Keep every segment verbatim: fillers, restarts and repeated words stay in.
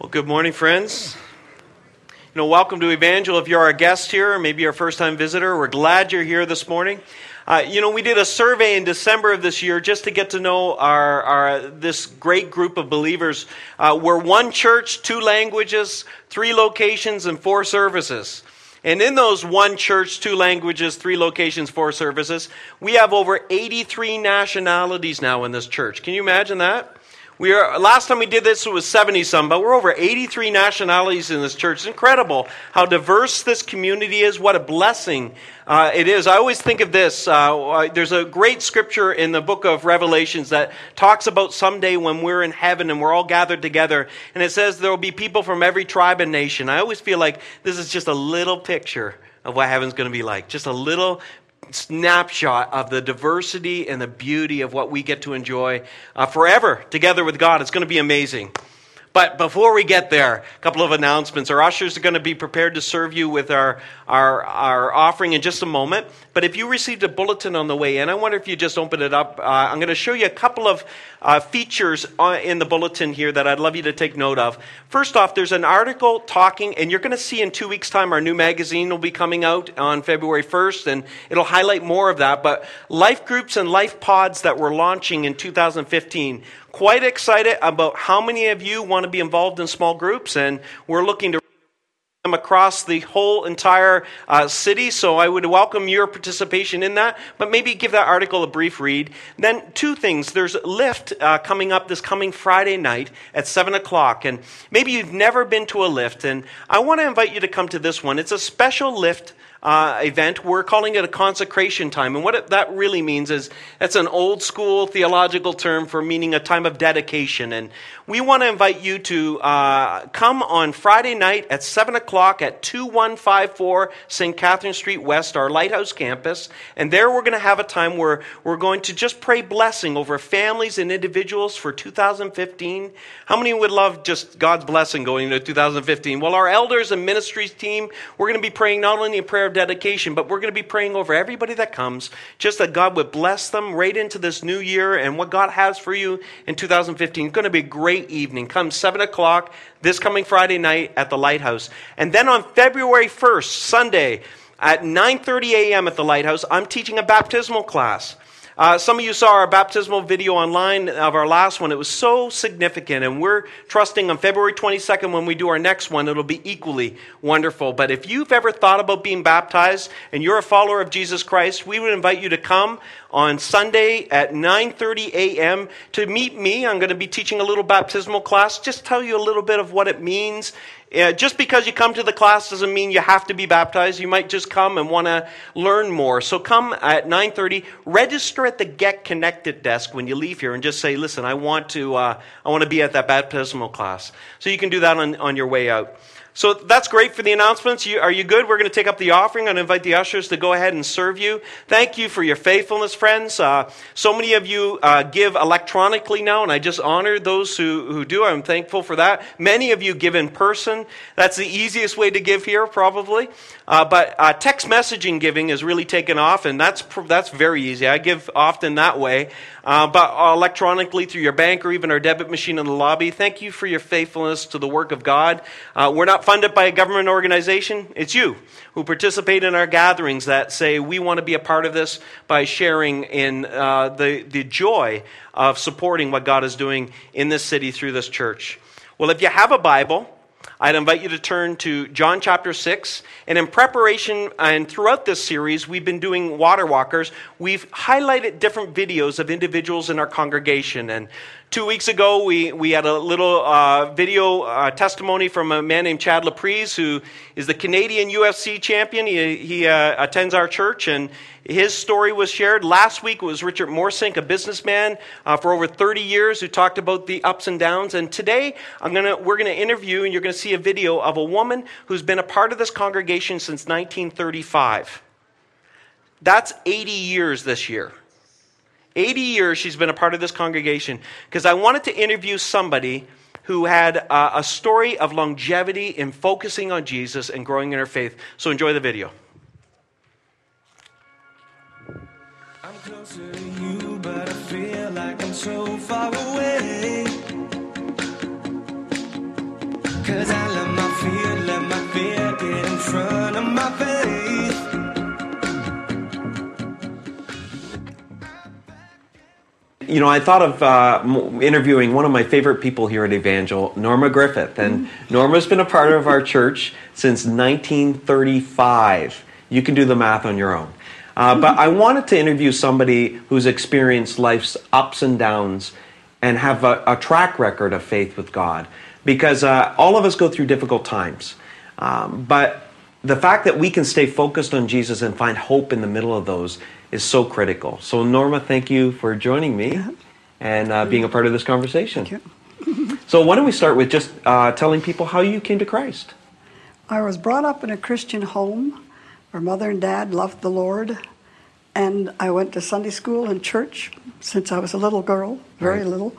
Well, good morning, friends. You know, welcome to Evangel. If you're our guest here, or maybe you're a first-time visitor, we're glad you're here this morning. Uh, you know, we did a survey in December of this year just to get to know our, our this great group of believers. Uh, we're one church, two languages, three locations, and four services. And in those one church, two languages, three locations, four services, we have over eighty-three nationalities now in this church. Can you imagine that? We are. Last time we did this, it was seventy-some, but we're over eighty-three nationalities in this church. It's incredible how diverse this community is. What a blessing uh, it is. I always think of this. Uh, there's a great scripture in the book of Revelations that talks about someday when we're in heaven and we're all gathered together, and it says there will be people from every tribe and nation. I always feel like this is just a little picture of what heaven's going to be like, just a little snapshot of the diversity and the beauty of what we get to enjoy uh, forever together with God. It's going to be amazing. But before we get there, a couple of announcements. Our ushers are going to be prepared to serve you with our, our, our offering in just a moment. But if you received a bulletin on the way in, I wonder if you just open it up. Uh, I'm going to show you a couple of uh, features in the bulletin here that I'd love you to take note of. First off, there's an article talking, and you're going to see in two weeks' time our new magazine will be coming out on February first, and it'll highlight more of that. But life groups and life pods that we're launching in two thousand fifteen. Quite excited about how many of you want to be involved in small groups, and we're looking to them across the whole entire uh, city, so I would welcome your participation in that, but maybe give that article a brief read. Then two things. There's Lift uh, coming up this coming Friday night at seven o'clock, and maybe you've never been to a Lift, and I want to invite you to come to this one. It's a special Lift Uh, event. We're calling it a consecration time. And what it, that really means is that's an old school theological term for meaning a time of dedication. And we want to invite you to uh, come on Friday night at seven o'clock at two one five four Saint Catherine Street West, our Lighthouse campus. And there we're going to have a time where we're going to just pray blessing over families and individuals for two thousand fifteen. How many would love just God's blessing going into two thousand fifteen? Well, our elders and ministries team, we're going to be praying not only in prayer dedication, but we're going to be praying over everybody that comes, just that God would bless them right into this new year and what God has for you in two thousand fifteen. It's going to be a great evening. Come seven o'clock this coming Friday night at the Lighthouse. And then on February first, Sunday, at nine thirty a.m. at the Lighthouse, I'm teaching a baptismal class. Uh, some of you saw our baptismal video online of our last one. It was so significant, and we're trusting on February twenty-second when we do our next one, it'll be equally wonderful. But if you've ever thought about being baptized and you're a follower of Jesus Christ, we would invite you to come on Sunday at nine thirty a.m. to meet me. I'm going to be teaching a little baptismal class, just tell you a little bit of what it means. Yeah, just because you come to the class doesn't mean you have to be baptized. You might just come and want to learn more. So come at nine thirty. Register at the Get Connected desk when you leave here and just say, listen, I want to uh, I want to be at that baptismal class. So you can do that on, on your way out. So that's great for the announcements. You, are you good? We're going to take up the offering. I'm going to invite the ushers to go ahead and serve you. Thank you for your faithfulness, friends. Uh, so many of you uh, give electronically now, and I just honor those who, who do. I'm thankful for that. Many of you give in person. That's the easiest way to give here, probably. Uh, but uh, text messaging giving is really taken off, and that's that's very easy. I give often that way, uh, but electronically through your bank or even our debit machine in the lobby. Thank you for your faithfulness to the work of God. Uh, we're not funded by a government organization. It's you who participate in our gatherings that say we want to be a part of this by sharing in uh, the, the joy of supporting what God is doing in this city through this church. Well, if you have a Bible, I'd invite you to turn to John chapter six. And in preparation and throughout this series, we've been doing Water Walkers. We've highlighted different videos of individuals in our congregation. And two weeks ago, we, we had a little uh, video uh, testimony from a man named Chad Laprise, who is the Canadian U F C champion. He, he uh, attends our church, and his story was shared. Last week, it was Richard Morsink, a businessman uh, for over thirty years, who talked about the ups and downs. And today, I'm gonna we're going to interview, and you're going to see a video of a woman who's been a part of this congregation since nineteen thirty-five. That's eighty years this year. eighty years she's been a part of this congregation, because I wanted to interview somebody who had uh, a story of longevity in focusing on Jesus and growing in her faith. So enjoy the video. I'm closer to you, but I feel like I'm so far away. 'Cause I let my fear, let my fear get in front of my faith. You know, I thought of uh, interviewing one of my favorite people here at Evangel, Norma Griffith. And mm-hmm. Norma's been a part of our church since nineteen thirty-five. You can do the math on your own. Uh, mm-hmm. But I wanted to interview somebody who's experienced life's ups and downs and have a, a track record of faith with God. Because uh, all of us go through difficult times. Um, but the fact that we can stay focused on Jesus and find hope in the middle of those is so critical. So Norma, thank you for joining me yeah. and uh, being a part of this conversation. Thank you. So why don't we start with just uh, telling people how you came to Christ? I was brought up in a Christian home. Our mother and dad loved the Lord. And I went to Sunday school and church since I was a little girl, very right. little.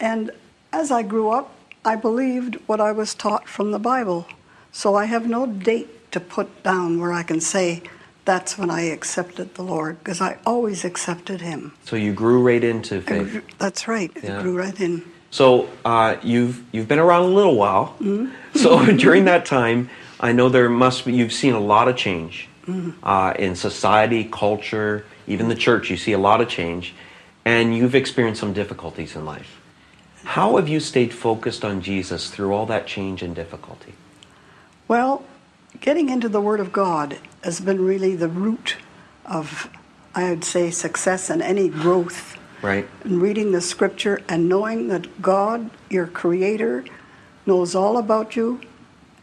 And as I grew up, I believed what I was taught from the Bible. So I have no date to put down where I can say, that's when I accepted the Lord, because I always accepted Him. So you grew right into faith. Grew, that's right. Yeah. I grew right in. So uh, you've you've been around a little while. Mm-hmm. So during that time, I know there must be, you've seen a lot of change mm-hmm. uh, in society, culture, even the church. You see a lot of change, and you've experienced some difficulties in life. How have you stayed focused on Jesus through all that change and difficulty? Well, getting into the Word of God has been really the root of, I would say, success and any growth. Right. And reading the Scripture and knowing that God, your Creator, knows all about you,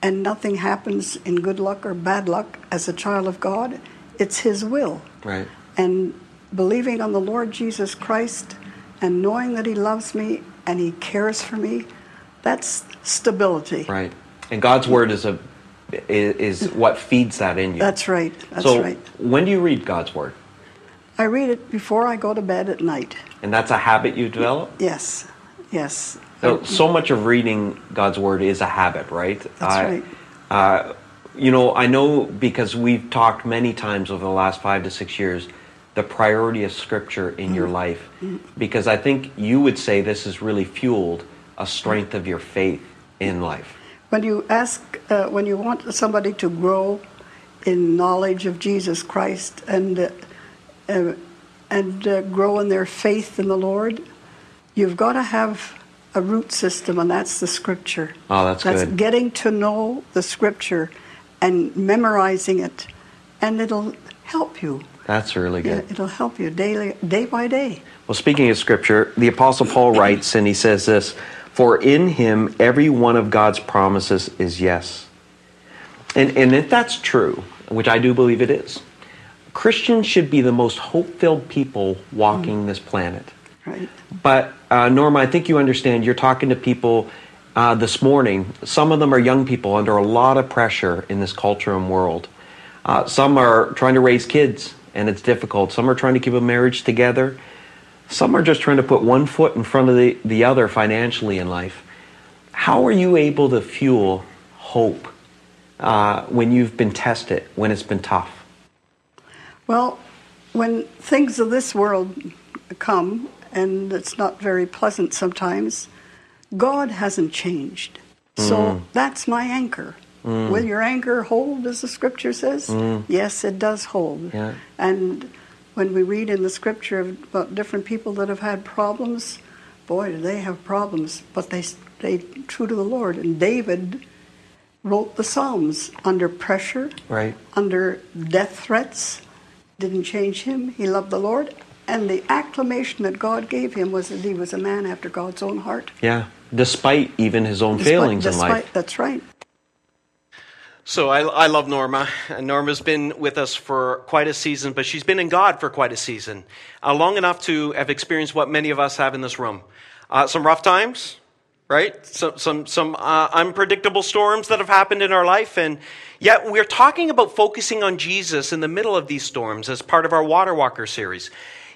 and nothing happens in good luck or bad luck as a child of God. It's His will. Right. And believing on the Lord Jesus Christ and knowing that He loves me and He cares for me, that's stability. Right. And God's Word is a is what feeds that in you. That's right. That's so right. When do you read God's Word? I read it before I go to bed at night. And that's a habit you develop? Yes. Yes. So, so much of reading God's Word is a habit, right? That's I, right. Uh, you know, I know because we've talked many times over the last five to six years, the priority of Scripture in mm-hmm. your life. Mm-hmm. Because I think you would say this has really fueled a strength of your faith in life. When you ask, uh, when you want somebody to grow in knowledge of Jesus Christ and uh, uh, and uh, grow in their faith in the Lord, you've got to have a root system, and that's the Scripture. Oh, that's, that's good. That's getting to know the Scripture and memorizing it, and it'll help you. That's really good. Yeah, it'll help you daily, day by day. Well, speaking of Scripture, the Apostle Paul writes, and he says this, "For in Him, every one of God's promises is yes." And, and if that's true, which I do believe it is, Christians should be the most hope-filled people walking mm. this planet. Right. But, uh, Norma, I think you understand, you're talking to people uh, this morning. Some of them are young people under a lot of pressure in this culture and world. Uh, some are trying to raise kids, and it's difficult. Some are trying to keep a marriage together. Some are just trying to put one foot in front of the, the other financially in life. How are you able to fuel hope uh, when you've been tested, when it's been tough? Well, when things of this world come, and it's not very pleasant sometimes, God hasn't changed. Mm. So that's my anchor. Mm. Will your anchor hold, as the Scripture says? Mm. Yes, it does hold. Yeah. And when we read in the Scripture about different people that have had problems, boy, do they have problems, but they stayed true to the Lord. And David wrote the Psalms under pressure, right. under death threats. Didn't change him. He loved the Lord. And the acclamation that God gave him was that he was a man after God's own heart. Yeah, despite even his own despite, failings despite, in life. That's right. So I, I love Norma. Norma's been with us for quite a season, but she's been in God for quite a season, uh, long enough to have experienced what many of us have in this room. Uh, some rough times, right? Some some, some uh, unpredictable storms that have happened in our life, and yet we're talking about focusing on Jesus in the middle of these storms as part of our Water Walker series.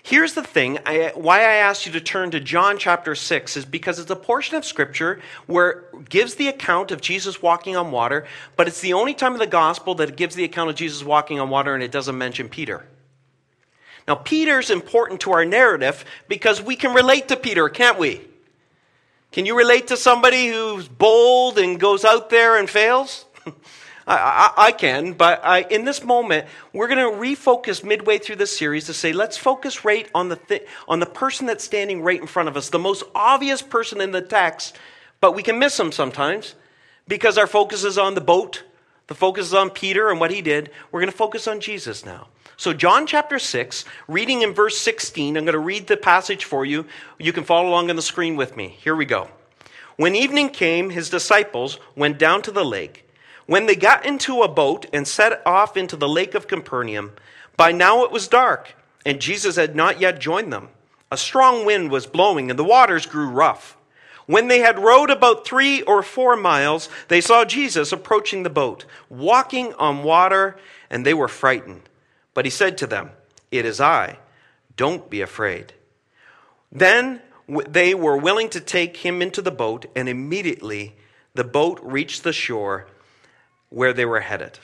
Here's the thing, I, why I asked you to turn to John chapter six is because it's a portion of Scripture where it gives the account of Jesus walking on water, but it's the only time in the gospel that it gives the account of Jesus walking on water and it doesn't mention Peter. Now, Peter's important to our narrative because we can relate to Peter, can't we? Can you relate to somebody who's bold and goes out there and fails? I, I, I can, but I, in this moment, we're going to refocus midway through this series to say, let's focus right on the thi- on the person that's standing right in front of us, the most obvious person in the text, but we can miss them sometimes because our focus is on the boat, the focus is on Peter and what he did. We're going to focus on Jesus now. So John chapter six, reading in verse sixteen, I'm going to read the passage for you. You can follow along on the screen with me. Here we go. When evening came, his disciples went down to the lake. When they got into a boat and set off into the lake of Capernaum, by now it was dark, and Jesus had not yet joined them. A strong wind was blowing, and the waters grew rough. When they had rowed about three or four miles, they saw Jesus approaching the boat, walking on water, and they were frightened. But he said to them, "It is I, don't be afraid." Then they were willing to take him into the boat, and immediately the boat reached the shore where they were headed.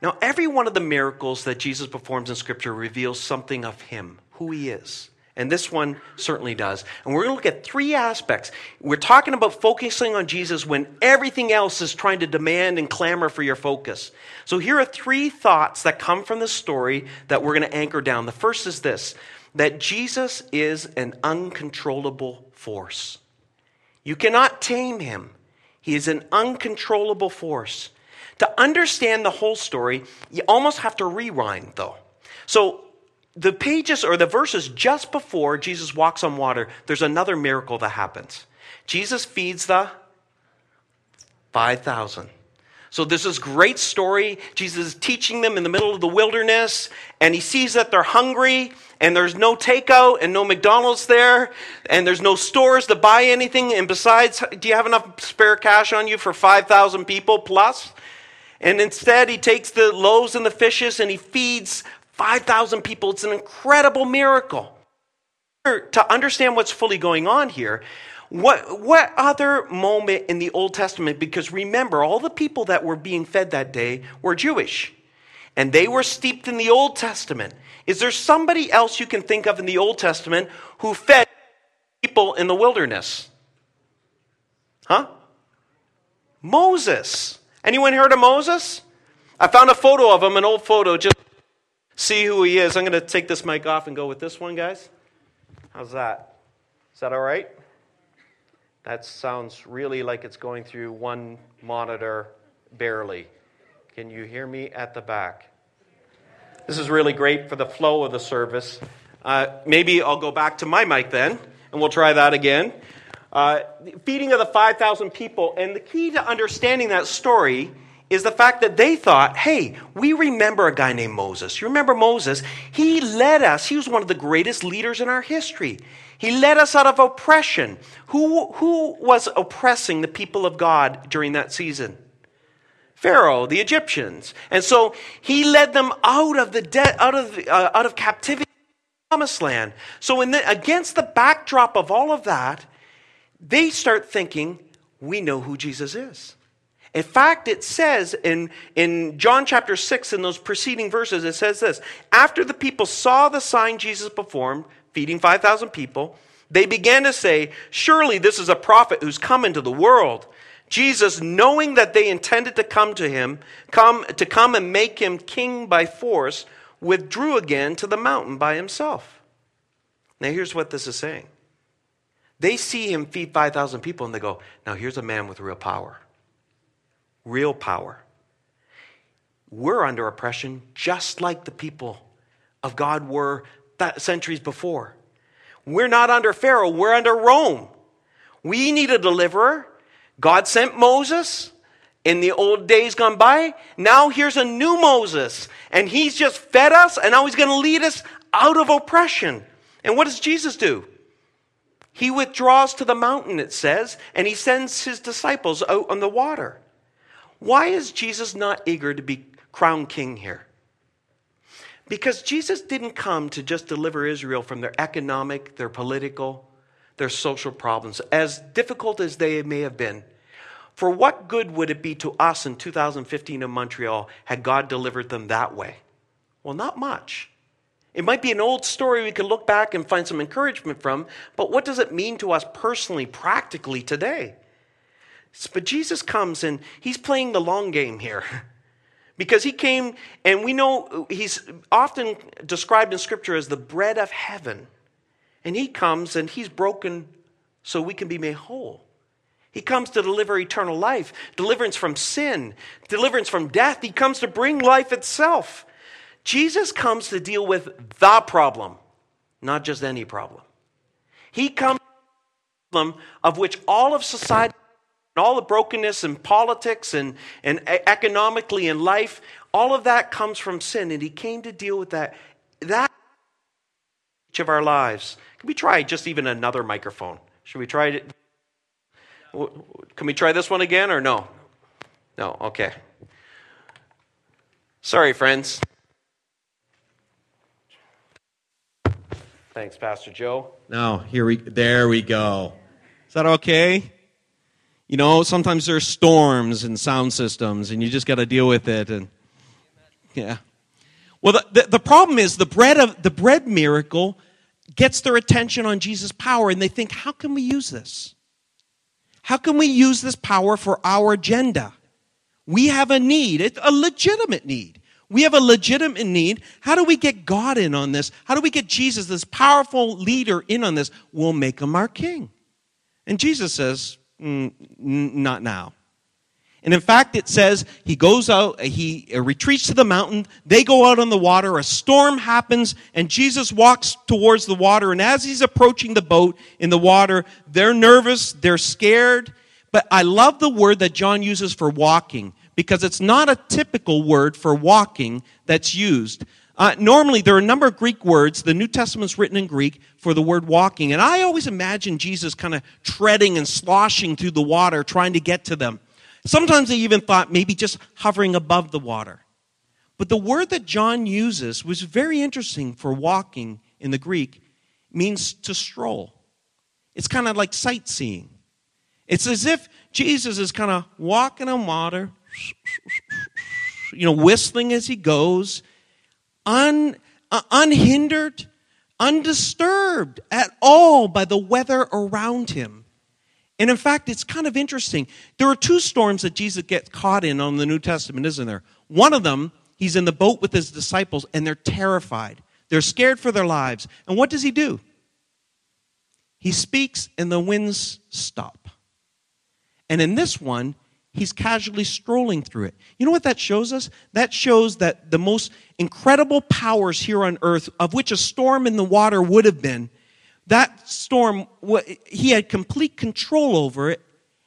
Now, every one of the miracles that Jesus performs in Scripture reveals something of him, who he is. And this one certainly does. And we're going to look at three aspects. We're talking about focusing on Jesus when everything else is trying to demand and clamor for your focus. So here are three thoughts that come from this story that we're going to anchor down. The first is this, that Jesus is an uncontrollable force. You cannot tame him. He is an uncontrollable force. To understand the whole story, you almost have to rewind, though. So the pages or the verses just before Jesus walks on water, there's another miracle that happens. Jesus feeds the five thousand. So there's this great story. Jesus is teaching them in the middle of the wilderness, and he sees that they're hungry, and there's no takeout and no McDonald's there, and there's no stores to buy anything. And besides, do you have enough spare cash on you for five thousand people plus? And instead, he takes the loaves and the fishes, and he feeds five thousand people. It's an incredible miracle. To understand what's fully going on here, what, what other moment in the Old Testament, because remember, all the people that were being fed that day were Jewish, and they were steeped in the Old Testament. Is there somebody else you can think of in the Old Testament who fed people in the wilderness? Huh? Moses. Anyone heard of Moses? I found a photo of him, an old photo, just see who he is. I'm going to take this mic off and go with this one, guys. How's that? Is that all right? That sounds really like it's going through one monitor, barely. Can you hear me at the back? This is really great for the flow of the service. Uh, maybe I'll go back to my mic then, and we'll try that again. Uh, feeding of the five thousand people, and the key to understanding that story is the fact that they thought, hey, we remember a guy named Moses. You remember Moses? He led us. He was one of the greatest leaders in our history. He led us out of oppression. Who, who was oppressing the people of God during that season? Pharaoh, the Egyptians. And so he led them out of the de- out of uh, out of captivity to the promised land. So in the, against the backdrop of all of that, they start thinking, we know who Jesus is. In fact, it says in, in John chapter six, in those preceding verses, it says this. After the people saw the sign Jesus performed, feeding five thousand people, they began to say, surely this is a prophet who's come into the world. Jesus, knowing that they intended to come to him, come to come and make him king by force, withdrew again to the mountain by himself. Now here's what this is saying. They see him feed five thousand people and they go, now here's a man with real power. Real power. We're under oppression just like the people of God were th- centuries before. We're not under Pharaoh, we're under Rome. We need a deliverer. God sent Moses in the old days gone by. Now here's a new Moses, and he's just fed us, and now he's going to lead us out of oppression. And what does Jesus do? He withdraws to the mountain, it says, and he sends his disciples out on the water. Why is Jesus not eager to be crowned king here? Because Jesus didn't come to just deliver Israel from their economic, their political, their social problems, as difficult as they may have been. For what good would it be to us in two thousand fifteen in Montreal had God delivered them that way? Well, not much. It might be an old story we could look back and find some encouragement from, but what does it mean to us personally, practically today? But Jesus comes and he's playing the long game here. Because he came, and we know he's often described in Scripture as the bread of heaven. And he comes and he's broken so we can be made whole. He comes to deliver eternal life, deliverance from sin, deliverance from death. He comes to bring life itself. Jesus comes to deal with the problem, not just any problem. He comes to the problem of which all of society, all the brokenness in politics and, and economically in life, all of that comes from sin. And he came to deal with that. That each of our lives. Can we try just even another microphone? Should we try it? Can we try this one again or no? No, okay. Sorry, friends. Thanks, Pastor Joe. No, here we, there we go. Is that okay? You know, sometimes there's storms in sound systems and you just got to deal with it. And yeah. Well, the, the, the problem is the bread of the bread miracle gets their attention on Jesus' power, and they think, how can we use this? How can we use this power for our agenda? We have a need, it's a legitimate need. We have a legitimate need. How do we get God in on this? How do we get Jesus, this powerful leader, in on this? We'll make him our king. And Jesus says, mm, not now. And in fact, it says he goes out, he retreats to the mountain, they go out on the water, a storm happens, and Jesus walks towards the water. And as he's approaching the boat in the water, they're nervous, they're scared. But I love the word that John uses for walking, because it's not a typical word for walking that's used. Uh, normally, there are a number of Greek words, the New Testament's written in Greek, for the word walking. And I always imagine Jesus kind of treading and sloshing through the water, trying to get to them. Sometimes they even thought maybe just hovering above the water. But the word that John uses was very interesting for walking in the Greek. It means to stroll. It's kind of like sightseeing. It's as if Jesus is kind of walking on water, you know, whistling as he goes, un, uh, unhindered, undisturbed at all by the weather around him. And in fact, it's kind of interesting. There are two storms that Jesus gets caught in on the New Testament, isn't there? One of them, he's in the boat with his disciples, and they're terrified. They're scared for their lives. And what does he do? He speaks, and the winds stop. And in this one, he's casually strolling through it. You know what that shows us? That shows that the most incredible powers here on earth, of which a storm in the water would have been, that storm, he had complete control over it,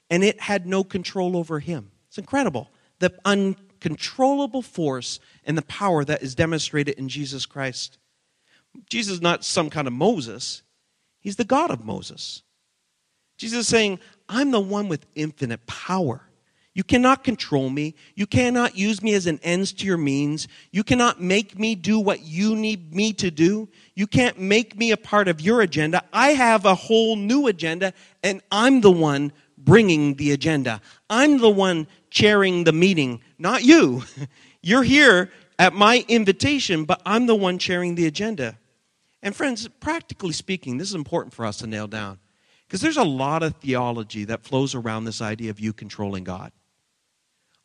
and it had no control over him. It's incredible. The uncontrollable force and the power that is demonstrated in Jesus Christ. Jesus is not some kind of Moses. He's the God of Moses. Jesus is saying, I'm the one with infinite power. You cannot control me. You cannot use me as an ends to your means. You cannot make me do what you need me to do. You can't make me a part of your agenda. I have a whole new agenda, and I'm the one bringing the agenda. I'm the one chairing the meeting, not you. You're here at my invitation, but I'm the one chairing the agenda. And friends, practically speaking, this is important for us to nail down, because there's a lot of theology that flows around this idea of you controlling God.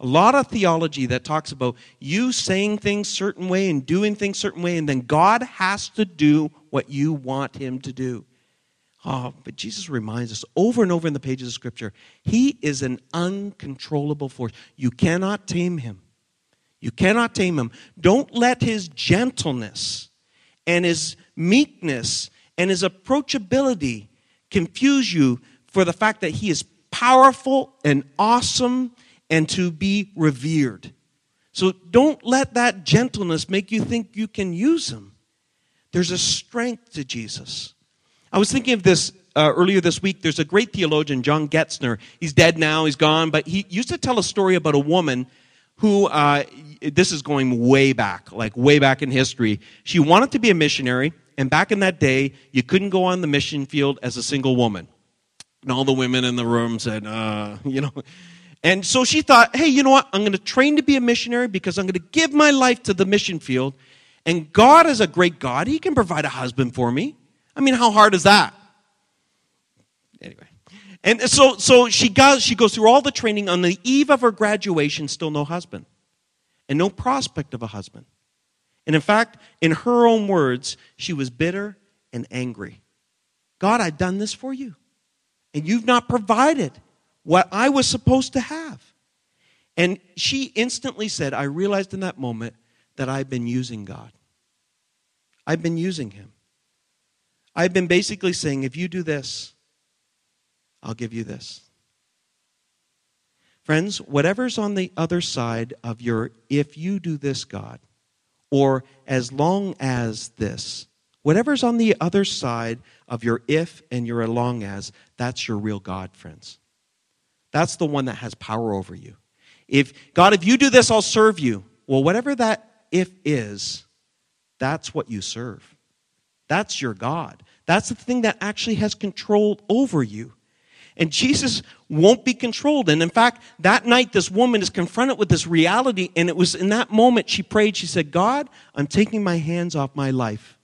A lot of theology that talks about you saying things certain way and doing things certain way, and then God has to do what you want him to do. Oh, but Jesus reminds us over and over in the pages of Scripture, he is an uncontrollable force. You cannot tame him. You cannot tame him. Don't let his gentleness and his meekness and his approachability confuse you for the fact that he is powerful and awesome and to be revered. So don't let that gentleness make you think you can use him. There's a strength to Jesus. I was thinking of this uh, earlier this week. There's a great theologian, John Getzner. He's dead now, he's gone, but he used to tell a story about a woman who, uh, this is going way back, like way back in history. She wanted to be a missionary, and back in that day, you couldn't go on the mission field as a single woman. And all the women in the room said, uh, you know... And so she thought, hey, you know what? I'm going to train to be a missionary because I'm going to give my life to the mission field. And God is a great God. He can provide a husband for me. I mean, how hard is that? Anyway. And so so she goes, she goes through all the training. On the eve of her graduation, still no husband. And no prospect of a husband. And in fact, in her own words, she was bitter and angry. God, I've done this for you. And you've not provided what I was supposed to have. And she instantly said, I realized in that moment that I've been using God. I've been using him. I've been basically saying, if you do this, I'll give you this. Friends, whatever's on the other side of your, if you do this, God, or as long as this, whatever's on the other side of your if and your along as, that's your real God, friends. That's the one that has power over you. If, God, if you do this, I'll serve you. Well, whatever that if is, that's what you serve. That's your God. That's the thing that actually has control over you. And Jesus won't be controlled. And in fact, that night, this woman is confronted with this reality. And it was in that moment she prayed. She said, God, I'm taking my hands off my life.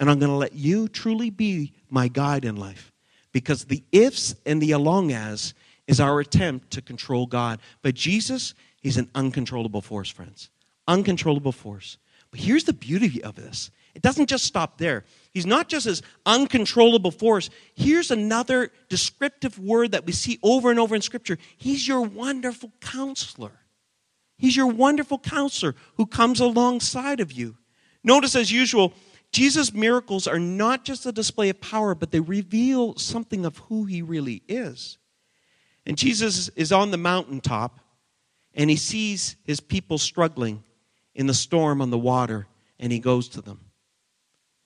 And I'm going to let you truly be my guide in life. Because the ifs and the along as is our attempt to control God. But Jesus, he's an uncontrollable force, friends. Uncontrollable force. But here's the beauty of this. It doesn't just stop there. He's not just this uncontrollable force. Here's another descriptive word that we see over and over in Scripture. He's your wonderful counselor. He's your wonderful counselor who comes alongside of you. Notice, as usual, Jesus' miracles are not just a display of power, but they reveal something of who he really is. And Jesus is on the mountaintop, and he sees his people struggling in the storm on the water, and he goes to them.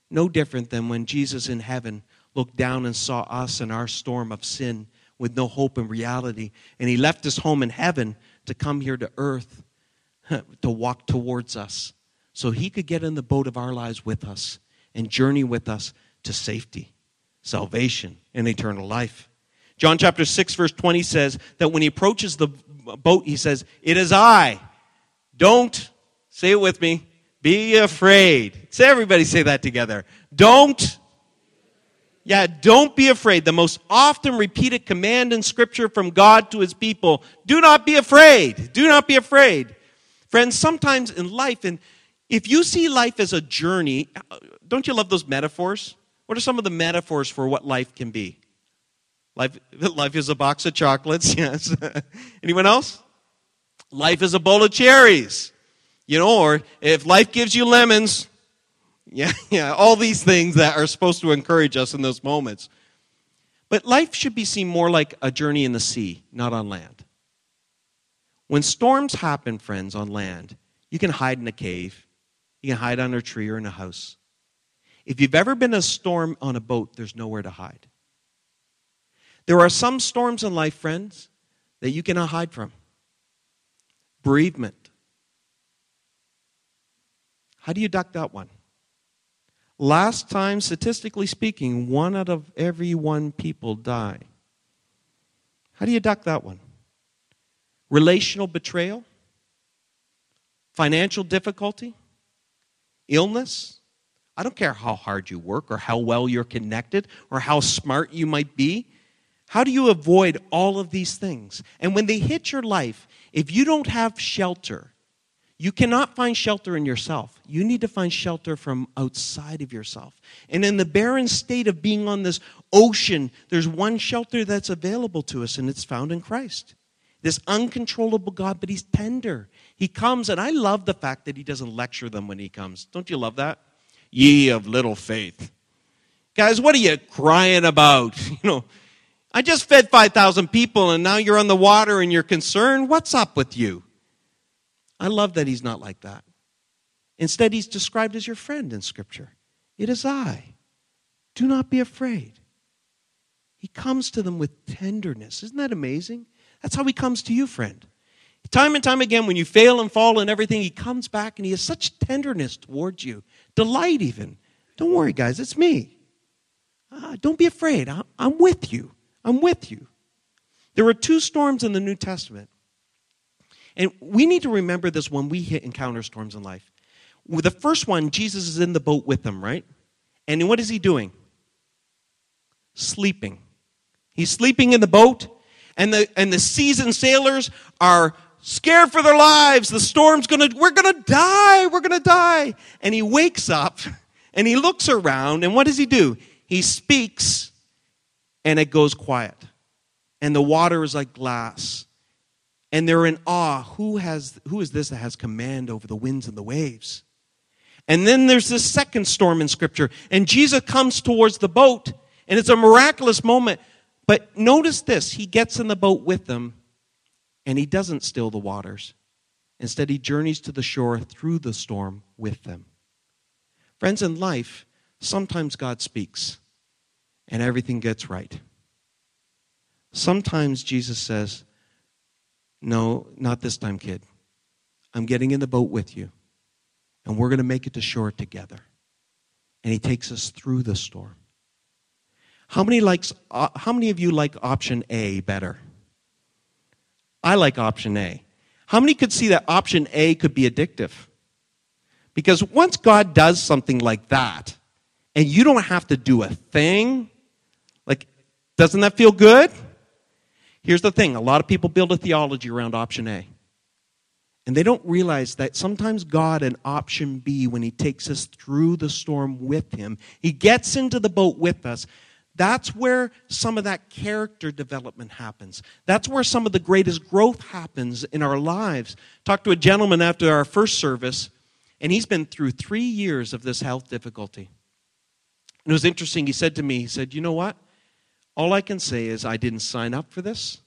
No different than when Jesus in heaven looked down and saw us in our storm of sin with no hope and reality. And he left his home in heaven to come here to earth to walk towards us so he could get in the boat of our lives with us and journey with us to safety, salvation, and eternal life. John chapter six, verse twenty says that when he approaches the boat, he says, it is I. Don't, say it with me, be afraid. Say, everybody say that together. Don't. Yeah, don't be afraid. The most often repeated command in Scripture from God to his people. Do not be afraid. Do not be afraid. Friends, sometimes in life, and if you see life as a journey, don't you love those metaphors? What are some of the metaphors for what life can be? Life, life is a box of chocolates, yes. Anyone else? Life is a bowl of cherries. You know, or if life gives you lemons, yeah, yeah, all these things that are supposed to encourage us in those moments. But life should be seen more like a journey in the sea, not on land. When storms happen, friends, on land, you can hide in a cave. You can hide under a tree or in a house. If you've ever been in a storm on a boat, there's nowhere to hide. There are some storms in life, friends, that you cannot hide from. Bereavement. How do you duck that one? Last time, statistically speaking, one out of every one people die. How do you duck that one? Relational betrayal? Financial difficulty? Illness? I don't care how hard you work or how well you're connected or how smart you might be. How do you avoid all of these things? And when they hit your life, if you don't have shelter, you cannot find shelter in yourself. You need to find shelter from outside of yourself. And in the barren state of being on this ocean, there's one shelter that's available to us, and it's found in Christ. This uncontrollable God, but he's tender. He comes, and I love the fact that he doesn't lecture them when he comes. Don't you love that? Ye of little faith. Guys, what are you crying about? You know, I just fed five thousand people, and now you're on the water, and you're concerned. What's up with you? I love that he's not like that. Instead, he's described as your friend in Scripture. It is I. Do not be afraid. He comes to them with tenderness. Isn't that amazing? That's how he comes to you, friend. Time and time again, when you fail and fall and everything, he comes back and he has such tenderness towards you. Delight even. Don't worry, guys. It's me. Uh, don't be afraid. I- I'm with you. I'm with you. There are two storms in the New Testament. And we need to remember this when we hit encounter storms in life. The first one, Jesus is in the boat with them, right? And what is he doing? Sleeping. He's sleeping in the boat, and the and the seasoned sailors are scared for their lives. The storm's gonna, we're gonna die, we're gonna die. And he wakes up, and he looks around, and what does he do? He speaks, and it goes quiet. And the water is like glass. And they're in awe. Who has who is this that has command over the winds and the waves? And then there's this second storm in Scripture. And Jesus comes towards the boat, and it's a miraculous moment. But notice this. He gets in the boat with them, and he doesn't still the waters. Instead, he journeys to the shore through the storm with them. Friends, in life, sometimes God speaks, and everything gets right. Sometimes Jesus says, no, not this time, kid. I'm getting in the boat with you, and we're going to make it to shore together. And he takes us through the storm. How many likes? Uh, how many of you like option A better? I like option A. How many could see that option A could be addictive? Because once God does something like that, and you don't have to do a thing, like, doesn't that feel good? Here's the thing. A lot of people build a theology around option A. And they don't realize that sometimes God in option B, when he takes us through the storm with him, he gets into the boat with us. That's where some of that character development happens. That's where some of the greatest growth happens in our lives. Talked to a gentleman after our first service, and he's been through three years of this health difficulty. And it was interesting. He said to me, he said, you know what? All I can say is I didn't sign up for this.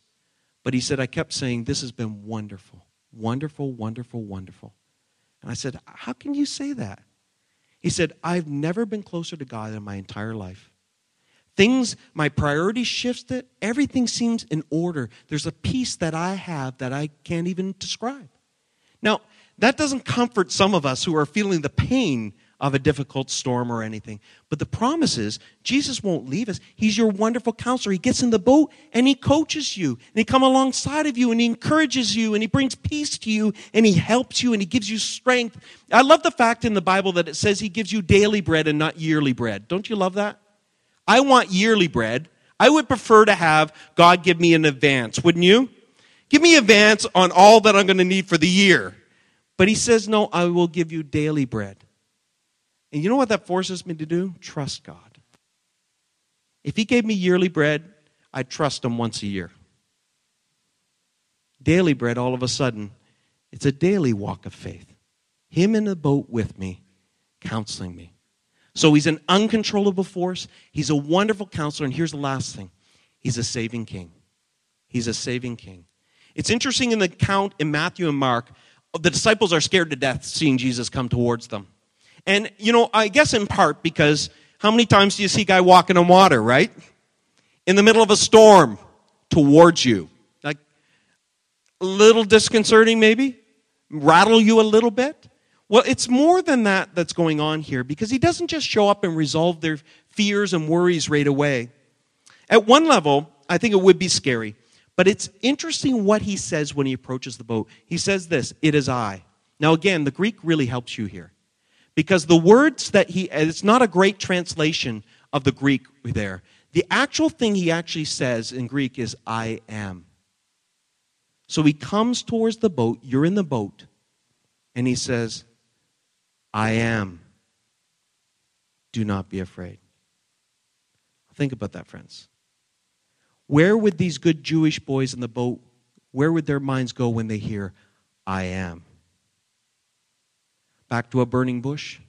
But he said, I kept saying, this has been wonderful. Wonderful, wonderful, wonderful. And I said, how can you say that? He said, I've never been closer to God in my entire life. Things, my priorities shifted. Everything seems in order. There's a peace that I have that I can't even describe. Now, that doesn't comfort some of us who are feeling the pain of a difficult storm or anything. But the promise is, Jesus won't leave us. He's your wonderful counselor. He gets in the boat, and he coaches you. And he comes alongside of you, and he encourages you, and he brings peace to you, and he helps you, and he gives you strength. I love the fact in the Bible that it says he gives you daily bread and not yearly bread. Don't you love that? I want yearly bread. I would prefer to have God give me an advance, wouldn't you? Give me advance on all that I'm going to need for the year. But he says, no, I will give you daily bread. And you know what that forces me to do? Trust God. If he gave me yearly bread, I'd trust him once a year. Daily bread, all of a sudden, it's a daily walk of faith. Him in the boat with me, counseling me. So he's an uncontrollable force. He's a wonderful counselor. And here's the last thing. He's a saving king. He's a saving king. It's interesting in the account in Matthew and Mark, the disciples are scared to death seeing Jesus come towards them. And, you know, I guess in part because how many times do you see a guy walking on water, right? In the middle of a storm towards you. Like, a little disconcerting maybe? Rattle you a little bit? Well, it's more than that that's going on here because he doesn't just show up and resolve their fears and worries right away. At one level, I think it would be scary. But it's interesting what he says when he approaches the boat. He says this, it is I. Now, again, the Greek really helps you here. Because the words that he, it's not a great translation of the Greek there. The actual thing he actually says in Greek is, I am. So he comes towards the boat, you're in the boat, and he says, I am. Do not be afraid. Think about that, friends. Where would these good Jewish boys in the boat, where would their minds go when they hear, I am? Back to a burning bush.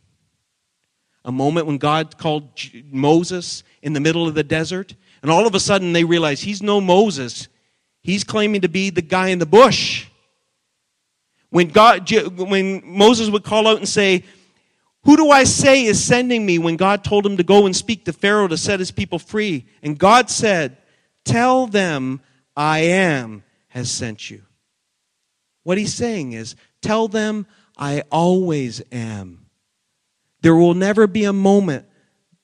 A moment when God called Moses in the middle of the desert. And all of a sudden they realize he's no Moses. He's claiming to be the guy in the bush. When God, when Moses would call out and say, who do I say is sending me? When God told him to go and speak to Pharaoh to set his people free. And God said, tell them I am has sent you. What he's saying is, tell them I always am. There will never be a moment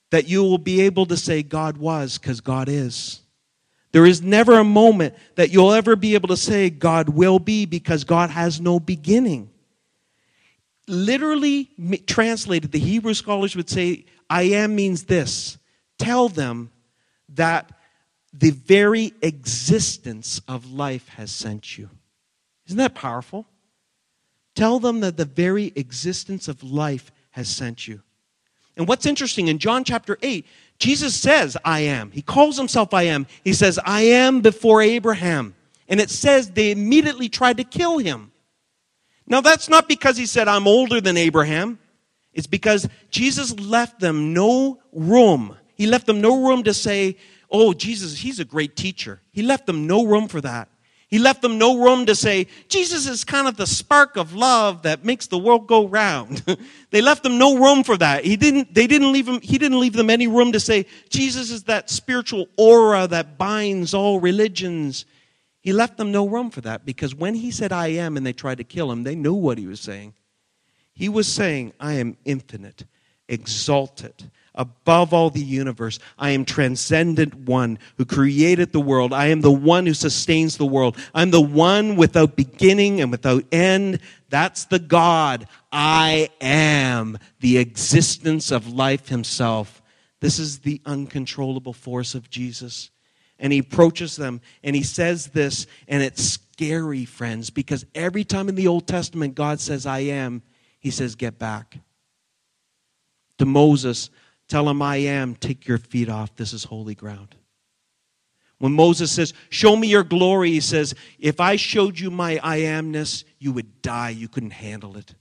that you will be able to say God was, because God is. There is never a moment that you'll ever be able to say God will be, because God has no beginning. literally translated, the Hebrew scholars would say, I am means this. Tell them that the very existence of life has sent you. Isn't that powerful? Tell them that the very existence of life has sent you. And what's interesting, in John chapter eight, Jesus says, I am. He calls himself I am. He says, I am before Abraham. And it says they immediately tried to kill him. Now, that's not because he said, I'm older than Abraham. It's because Jesus left them no room. He left them no room to say, oh, Jesus, he's a great teacher. He left them no room for that. He left them no room to say, Jesus is kind of the spark of love that makes the world go round. They left them no room for that. He didn't, they didn't leave him, he didn't leave them any room to say, Jesus is that spiritual aura that binds all religions. He left them no room for that, because when he said, I am, and they tried to kill him, they knew what he was saying. He was saying, I am infinite, exalted, above all the universe. I am transcendent one who created the world. I am the one who sustains the world. I'm the one without beginning and without end. That's the God. I am the existence of life himself. This is the uncontrollable force of Jesus. And he approaches them and he says this, and it's scary, friends, because every time in the Old Testament God says, I am, he says, get back. To Moses, tell him, I am, take your feet off. This is holy ground. When Moses says, show me your glory, he says, if I showed you my I amness, you would die. You couldn't handle it.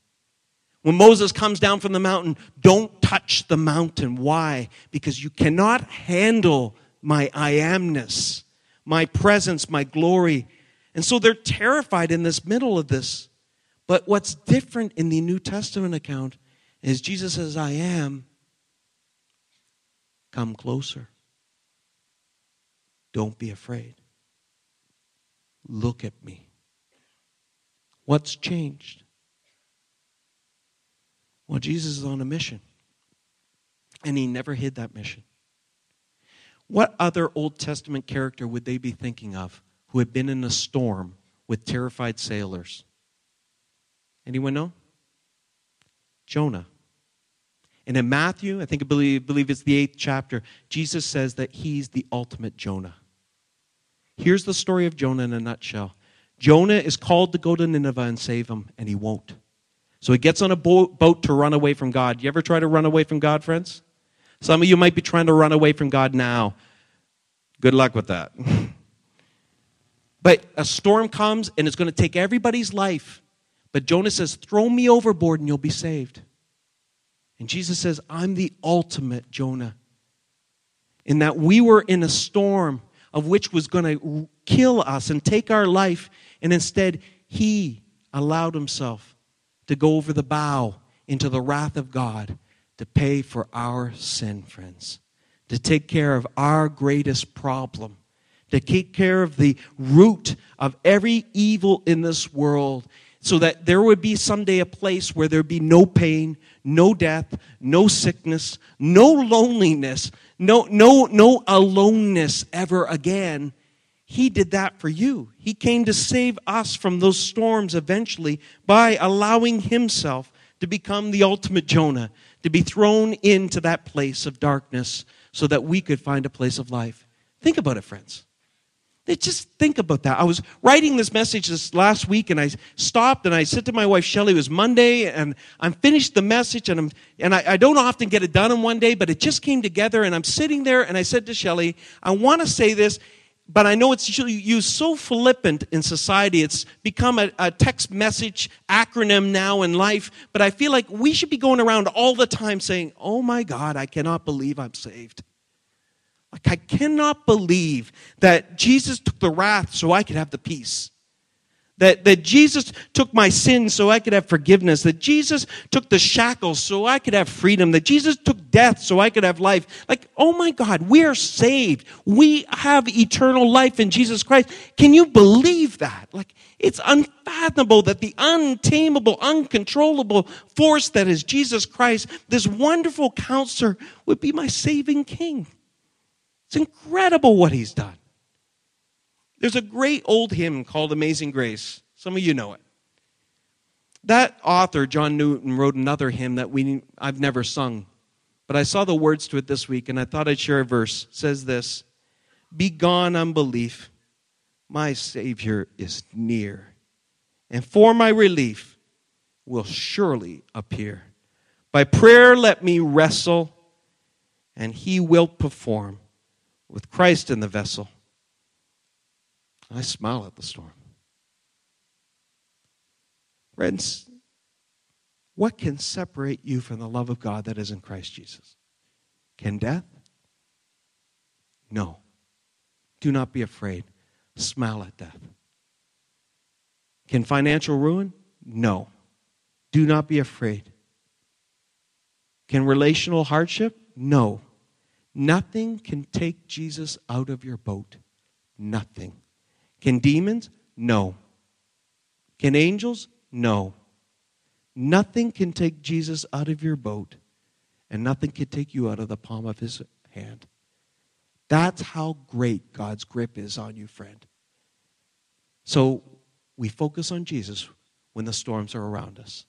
When Moses comes down from the mountain, don't touch the mountain. Why? Because you cannot handle my I amness, my presence, my glory. And so they're terrified in this middle of this. But what's different in the New Testament account is Jesus says, I am. Come closer. Don't be afraid. Look at me. What's changed? Well, Jesus is on a mission, and he never hid that mission. What other Old Testament character would they be thinking of who had been in a storm with terrified sailors? Anyone know? Jonah. And in Matthew, I think I believe, believe it's the eighth chapter, Jesus says that he's the ultimate Jonah. Here's the story of Jonah in a nutshell. Jonah is called to go to Nineveh and save him, and he won't. So he gets on a boat, boat to run away from God. You ever try to run away from God, friends? Some of you might be trying to run away from God now. Good luck with that. But a storm comes, and it's going to take everybody's life. But Jonah says, throw me overboard, and you'll be saved. And Jesus says, I'm the ultimate Jonah, in that we were in a storm of which was going to kill us and take our life. And instead, he allowed himself to go over the bow into the wrath of God to pay for our sin, friends, to take care of our greatest problem, to take care of the root of every evil in this world, so that there would be someday a place where there would be no pain, no death, no sickness, no loneliness, no, no, no aloneness ever again. He did that for you. He came to save us from those storms eventually by allowing himself to become the ultimate Jonah, to be thrown into that place of darkness so that we could find a place of life. Think about it, friends. Just think about that. I was writing this message this last week, and I stopped, and I said to my wife, Shelley, it was Monday, and I'm finished the message, and, I'm, and I, I don't often get it done in one day, but it just came together, and I'm sitting there, and I said to Shelley, I want to say this, but I know it's used so flippant in society. It's become a, a text message acronym now in life, but I feel like we should be going around all the time saying, oh my God, I cannot believe I'm saved. Like, I cannot believe that Jesus took the wrath so I could have the peace. That, that Jesus took my sin so I could have forgiveness. That Jesus took the shackles so I could have freedom. That Jesus took death so I could have life. Like, oh my God, we are saved. We have eternal life in Jesus Christ. Can you believe that? Like, it's unfathomable that the untamable, uncontrollable force that is Jesus Christ, this wonderful counselor, would be my saving king. It's incredible what he's done. There's a great old hymn called Amazing Grace. Some of you know it. That author, John Newton, wrote another hymn that we I've never sung. But I saw the words to it this week, and I thought I'd share a verse. It says this, "Be gone, unbelief. My Savior is near. And for my relief will surely appear. By prayer let me wrestle, and he will perform with Christ in the vessel." I smile at the storm. Friends, what can separate you from the love of God that is in Christ Jesus? Can death? No. Do not be afraid. Smile at death. Can financial ruin? No. Do not be afraid. Can relational hardship? No. Nothing can take Jesus out of your boat. Nothing. Can demons? No. Can angels? No. Nothing can take Jesus out of your boat, and nothing can take you out of the palm of his hand. That's how great God's grip is on you, friend. So we focus on Jesus when the storms are around us.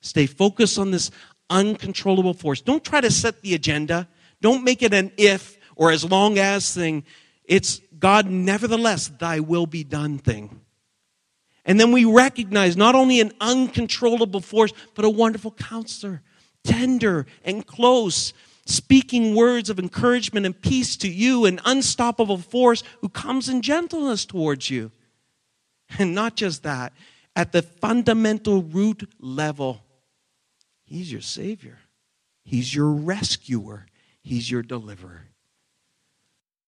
Stay focused on this uncontrollable force. Don't try to set the agenda. Don't make it an if or as long as thing. It's God, nevertheless, thy will be done thing. And then we recognize not only an uncontrollable force, but a wonderful counselor, tender and close, speaking words of encouragement and peace to you, an unstoppable force who comes in gentleness towards you. And not just that, at the fundamental root level, he's your Savior. He's your rescuer. He's your deliverer.